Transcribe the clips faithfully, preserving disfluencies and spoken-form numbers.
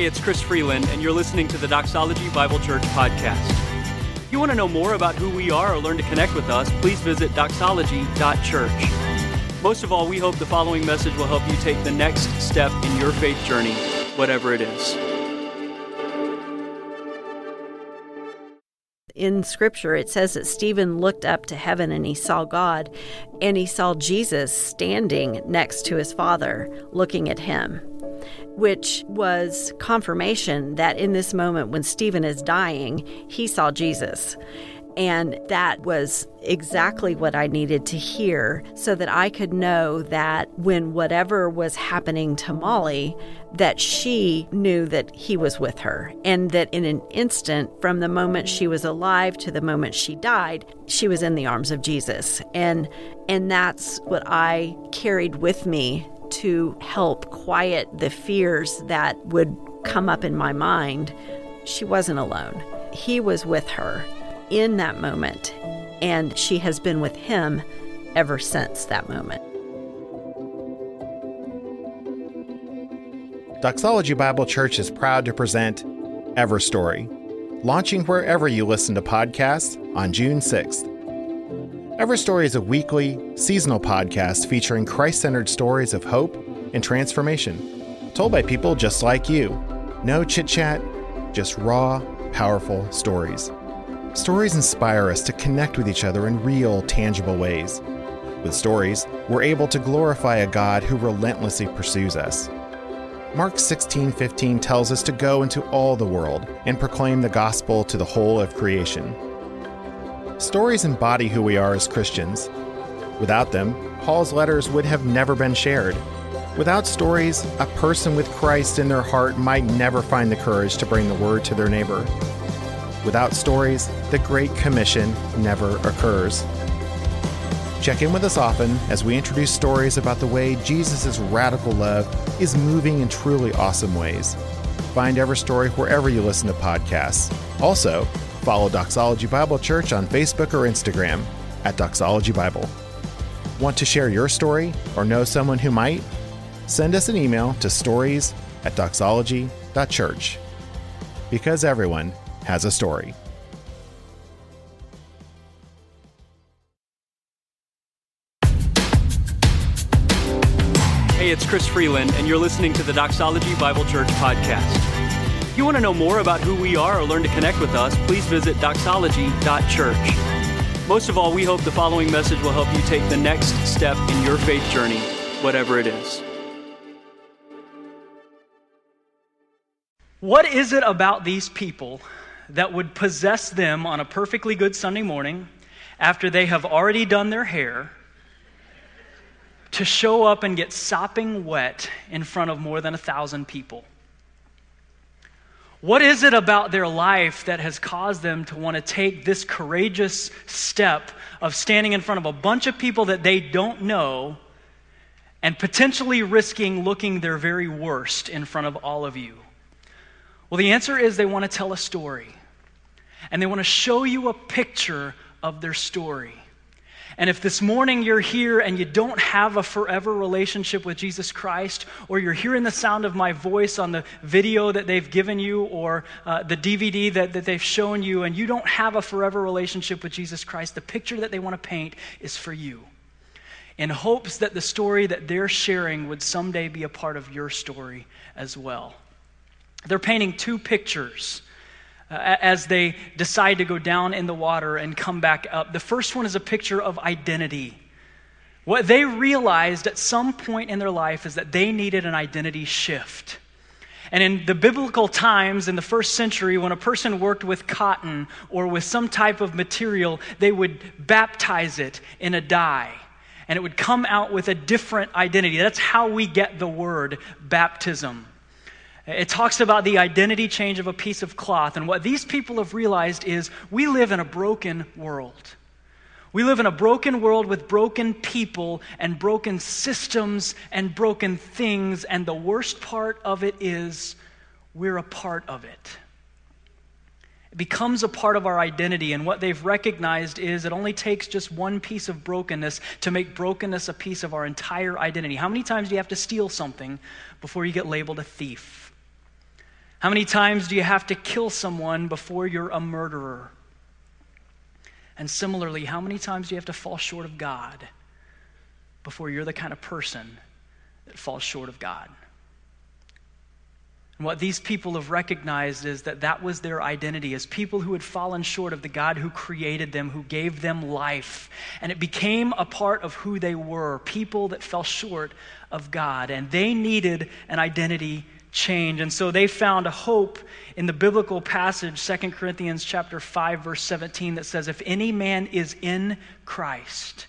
Hey, it's Chris Freeland, and you're listening to the Doxology Bible Church podcast. If you want to know more about who we are or learn to connect with us, please visit doxology dot church. Most of all, we hope the following message will help you take the next step in your faith journey, whatever it is. In Scripture, it says that Stephen looked up to heaven and he saw God, and he saw Jesus standing next to his Father, looking at him, which was confirmation that in this moment when Stephen is dying, he saw Jesus. And that was exactly what I needed to hear so that I could know that when whatever was happening to Molly, that she knew that he was with her, and that in an instant, from the moment she was alive to the moment she died, she was in the arms of Jesus. And and that's what I carried with me to help quiet the fears that would come up in my mind. She wasn't alone. He was with her in that moment, and she has been with him ever since that moment. Doxology Bible Church is proud to present Everstory, launching wherever you listen to podcasts on June sixth. Everstory is a weekly, seasonal podcast featuring Christ-centered stories of hope and transformation, told by people just like you. No chit-chat, just raw, powerful stories. Stories inspire us to connect with each other in real, tangible ways. With stories, we're able to glorify a God who relentlessly pursues us. Mark sixteen fifteen tells us to go into all the world and proclaim the gospel to the whole of creation. Stories embody who we are as Christians. Without them, Paul's letters would have never been shared. Without stories, a person with Christ in their heart might never find the courage to bring the word to their neighbor. Without stories, the Great Commission never occurs. Check in with us often as we introduce stories about the way Jesus' radical love is moving in truly awesome ways. Find Everstory wherever you listen to podcasts. Also, follow Doxology Bible Church on Facebook or Instagram at Doxology Bible. Want to share your story or know someone who might? Send us an email to stories at doxology dot church. Because everyone has a story. Hey, it's Chris Freeland, and you're listening to the Doxology Bible Church podcast. If you want to know more about who we are or learn to connect with us, please visit doxology dot church. Most of all, we hope the following message will help you take the next step in your faith journey, whatever it is. What is it about these people that would possess them on a perfectly good Sunday morning after they have already done their hair to show up and get sopping wet in front of more than a thousand people? What is it about their life that has caused them to want to take this courageous step of standing in front of a bunch of people that they don't know and potentially risking looking their very worst in front of all of you? Well, the answer is they want to tell a story. And they want to show you a picture of their story. And if this morning you're here and you don't have a forever relationship with Jesus Christ, or you're hearing the sound of my voice on the video that they've given you, or uh, the D V D that, that they've shown you, and you don't have a forever relationship with Jesus Christ, the picture that they want to paint is for you, in hopes that the story that they're sharing would someday be a part of your story as well. They're painting two pictures Uh, as they decide to go down in the water and come back up. The first one is a picture of identity. What they realized at some point in their life is that they needed an identity shift. And in the biblical times, in the first century, when a person worked with cotton or with some type of material, they would baptize it in a dye, and it would come out with a different identity. That's how we get the word baptism. It talks about the identity change of a piece of cloth. And what these people have realized is we live in a broken world. We live in a broken world with broken people and broken systems and broken things. And the worst part of it is we're a part of it. It becomes a part of our identity. And what they've recognized is it only takes just one piece of brokenness to make brokenness a piece of our entire identity. How many times do you have to steal something before you get labeled a thief? How many times do you have to kill someone before you're a murderer? And similarly, how many times do you have to fall short of God before you're the kind of person that falls short of God? And what these people have recognized is that that was their identity, as people who had fallen short of the God who created them, who gave them life. And it became a part of who they were, people that fell short of God. And they needed an identity change. And so they found a hope in the biblical passage, Second Corinthians chapter five, verse seventeen, that says, if any man is in Christ,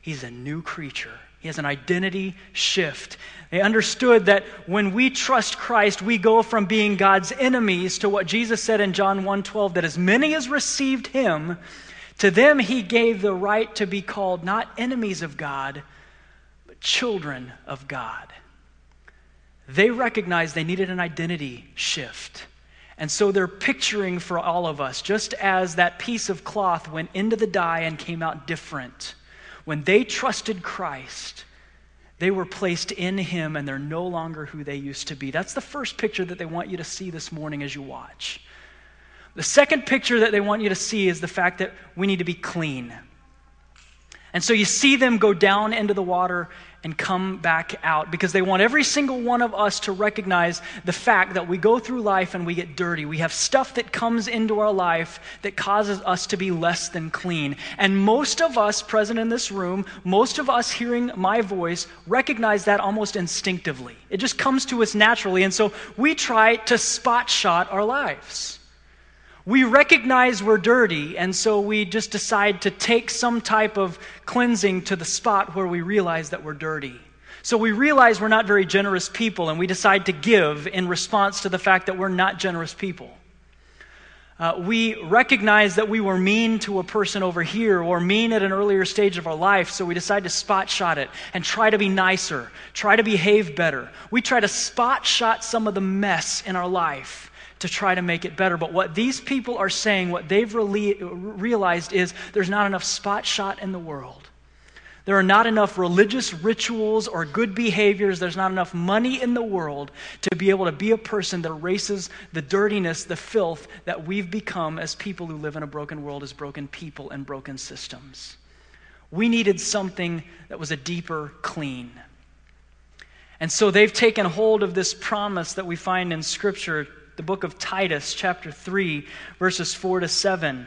he's a new creature. He has an identity shift. They understood that when we trust Christ, we go from being God's enemies to what Jesus said in John one twelve, that as many as received him, to them he gave the right to be called not enemies of God, but children of God. They recognized they needed an identity shift. And so they're picturing for all of us, just as that piece of cloth went into the dye and came out different. When they trusted Christ, they were placed in him and they're no longer who they used to be. That's the first picture that they want you to see this morning as you watch. The second picture that they want you to see is the fact that we need to be clean. And so you see them go down into the water and come back out, because they want every single one of us to recognize the fact that we go through life and we get dirty. We have stuff that comes into our life that causes us to be less than clean. And most of us present in this room, most of us hearing my voice, recognize that almost instinctively. It just comes to us naturally. And so we try to spot shot our lives. We recognize we're dirty, and so we just decide to take some type of cleansing to the spot where we realize that we're dirty. So we realize we're not very generous people, and we decide to give in response to the fact that we're not generous people. Uh, we recognize that we were mean to a person over here or mean at an earlier stage of our life, so we decide to spot shot it and try to be nicer, try to behave better. We try to spot shot some of the mess in our life to try to make it better. But what these people are saying, what they've really realized is there's not enough spot shot in the world. There are not enough religious rituals or good behaviors. There's not enough money in the world to be able to be a person that erases the dirtiness, the filth that we've become as people who live in a broken world, as broken people and broken systems. We needed something that was a deeper clean. And so they've taken hold of this promise that we find in Scripture, the book of Titus, chapter three, verses four to seven,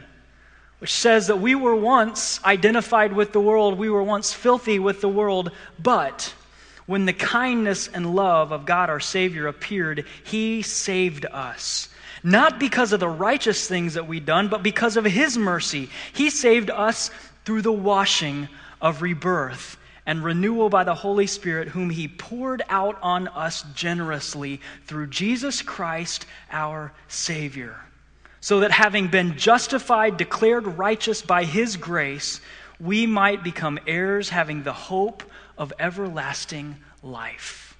which says that we were once identified with the world, we were once filthy with the world, but when the kindness and love of God our Savior appeared, he saved us. Not because of the righteous things that we'd done, but because of his mercy. He saved us through the washing of rebirth and renewal by the Holy Spirit, whom he poured out on us generously through Jesus Christ, our Savior, so that having been justified, declared righteous by his grace, we might become heirs, having the hope of everlasting life.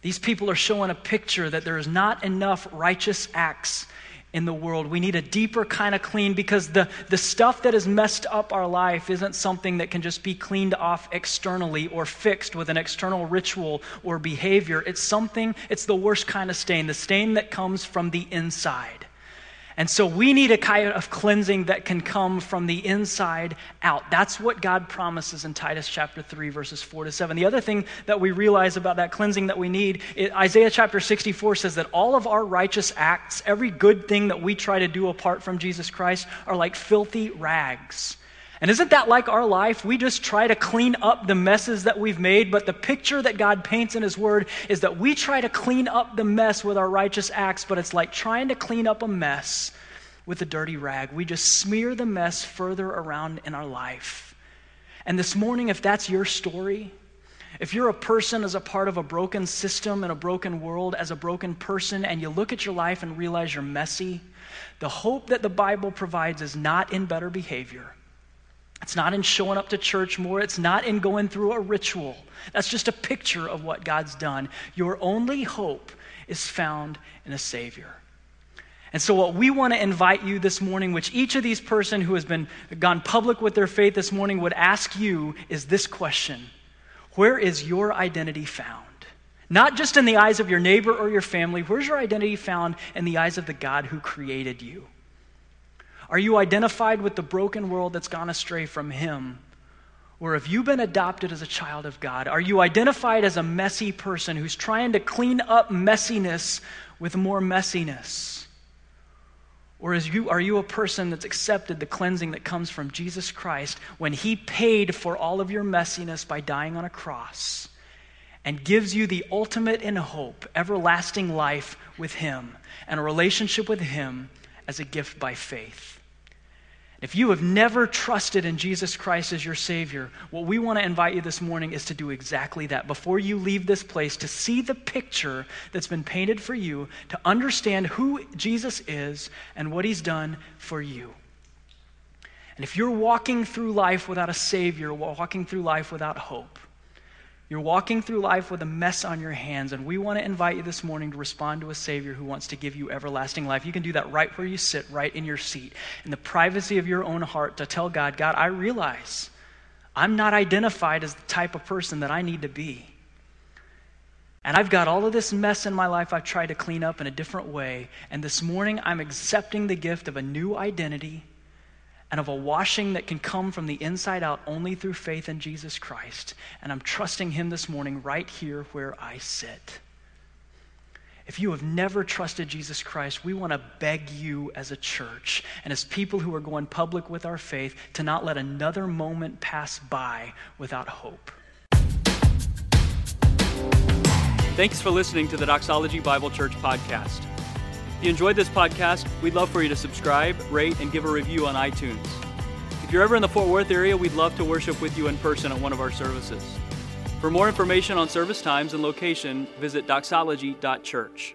These people are showing a picture that there is not enough righteous acts in the world. We need a deeper kind of clean, because the, the stuff that has messed up our life isn't something that can just be cleaned off externally or fixed with an external ritual or behavior. It's something, it's the worst kind of stain, the stain that comes from the inside. And so we need a kind of cleansing that can come from the inside out. That's what God promises in Titus chapter three, verses four to seven. The other thing that we realize about that cleansing that we need, it, Isaiah chapter sixty-four says that all of our righteous acts, every good thing that we try to do apart from Jesus Christ, are like filthy rags. And isn't that like our life? We just try to clean up the messes that we've made, but the picture that God paints in his word is that we try to clean up the mess with our righteous acts, but it's like trying to clean up a mess with a dirty rag. We just smear the mess further around in our life. And this morning, if that's your story, if you're a person as a part of a broken system and a broken world, as a broken person, and you look at your life and realize you're messy, the hope that the Bible provides is not in better behavior. It's not in showing up to church more. It's not in going through a ritual. That's just a picture of what God's done. Your only hope is found in a Savior. And so what we want to invite you this morning, which each of these person who has been gone public with their faith this morning would ask you, is this question: where is your identity found? not just in the eyes of your neighbor or your family. Where's your identity found? In the eyes of the God who created you. Are you identified with the broken world that's gone astray from him? Or have you been adopted as a child of God? Are you identified as a messy person who's trying to clean up messiness with more messiness? Or is you, are you a person that's accepted the cleansing that comes from Jesus Christ when he paid for all of your messiness by dying on a cross and gives you the ultimate in hope, everlasting life with him and a relationship with him as a gift by faith? If you have never trusted in Jesus Christ as your Savior, what we want to invite you this morning is to do exactly that. Before you leave this place, to see the picture that's been painted for you, to understand who Jesus is and what he's done for you. And if you're walking through life without a Savior, walking through life without hope, you're walking through life with a mess on your hands, and we want to invite you this morning to respond to a Savior who wants to give you everlasting life. You can do that right where you sit, right in your seat, in the privacy of your own heart, to tell God, God, I realize I'm not identified as the type of person that I need to be. And I've got all of this mess in my life I've tried to clean up in a different way, and this morning I'm accepting the gift of a new identity and of a washing that can come from the inside out only through faith in Jesus Christ. And I'm trusting him this morning right here where I sit. If you have never trusted Jesus Christ, we want to beg you as a church and as people who are going public with our faith to not let another moment pass by without hope. Thanks for listening to the Doxology Bible Church podcast. If you enjoyed this podcast, we'd love for you to subscribe, rate, and give a review on iTunes. If you're ever in the Fort Worth area, we'd love to worship with you in person at one of our services. For more information on service times and location, visit doxology dot church.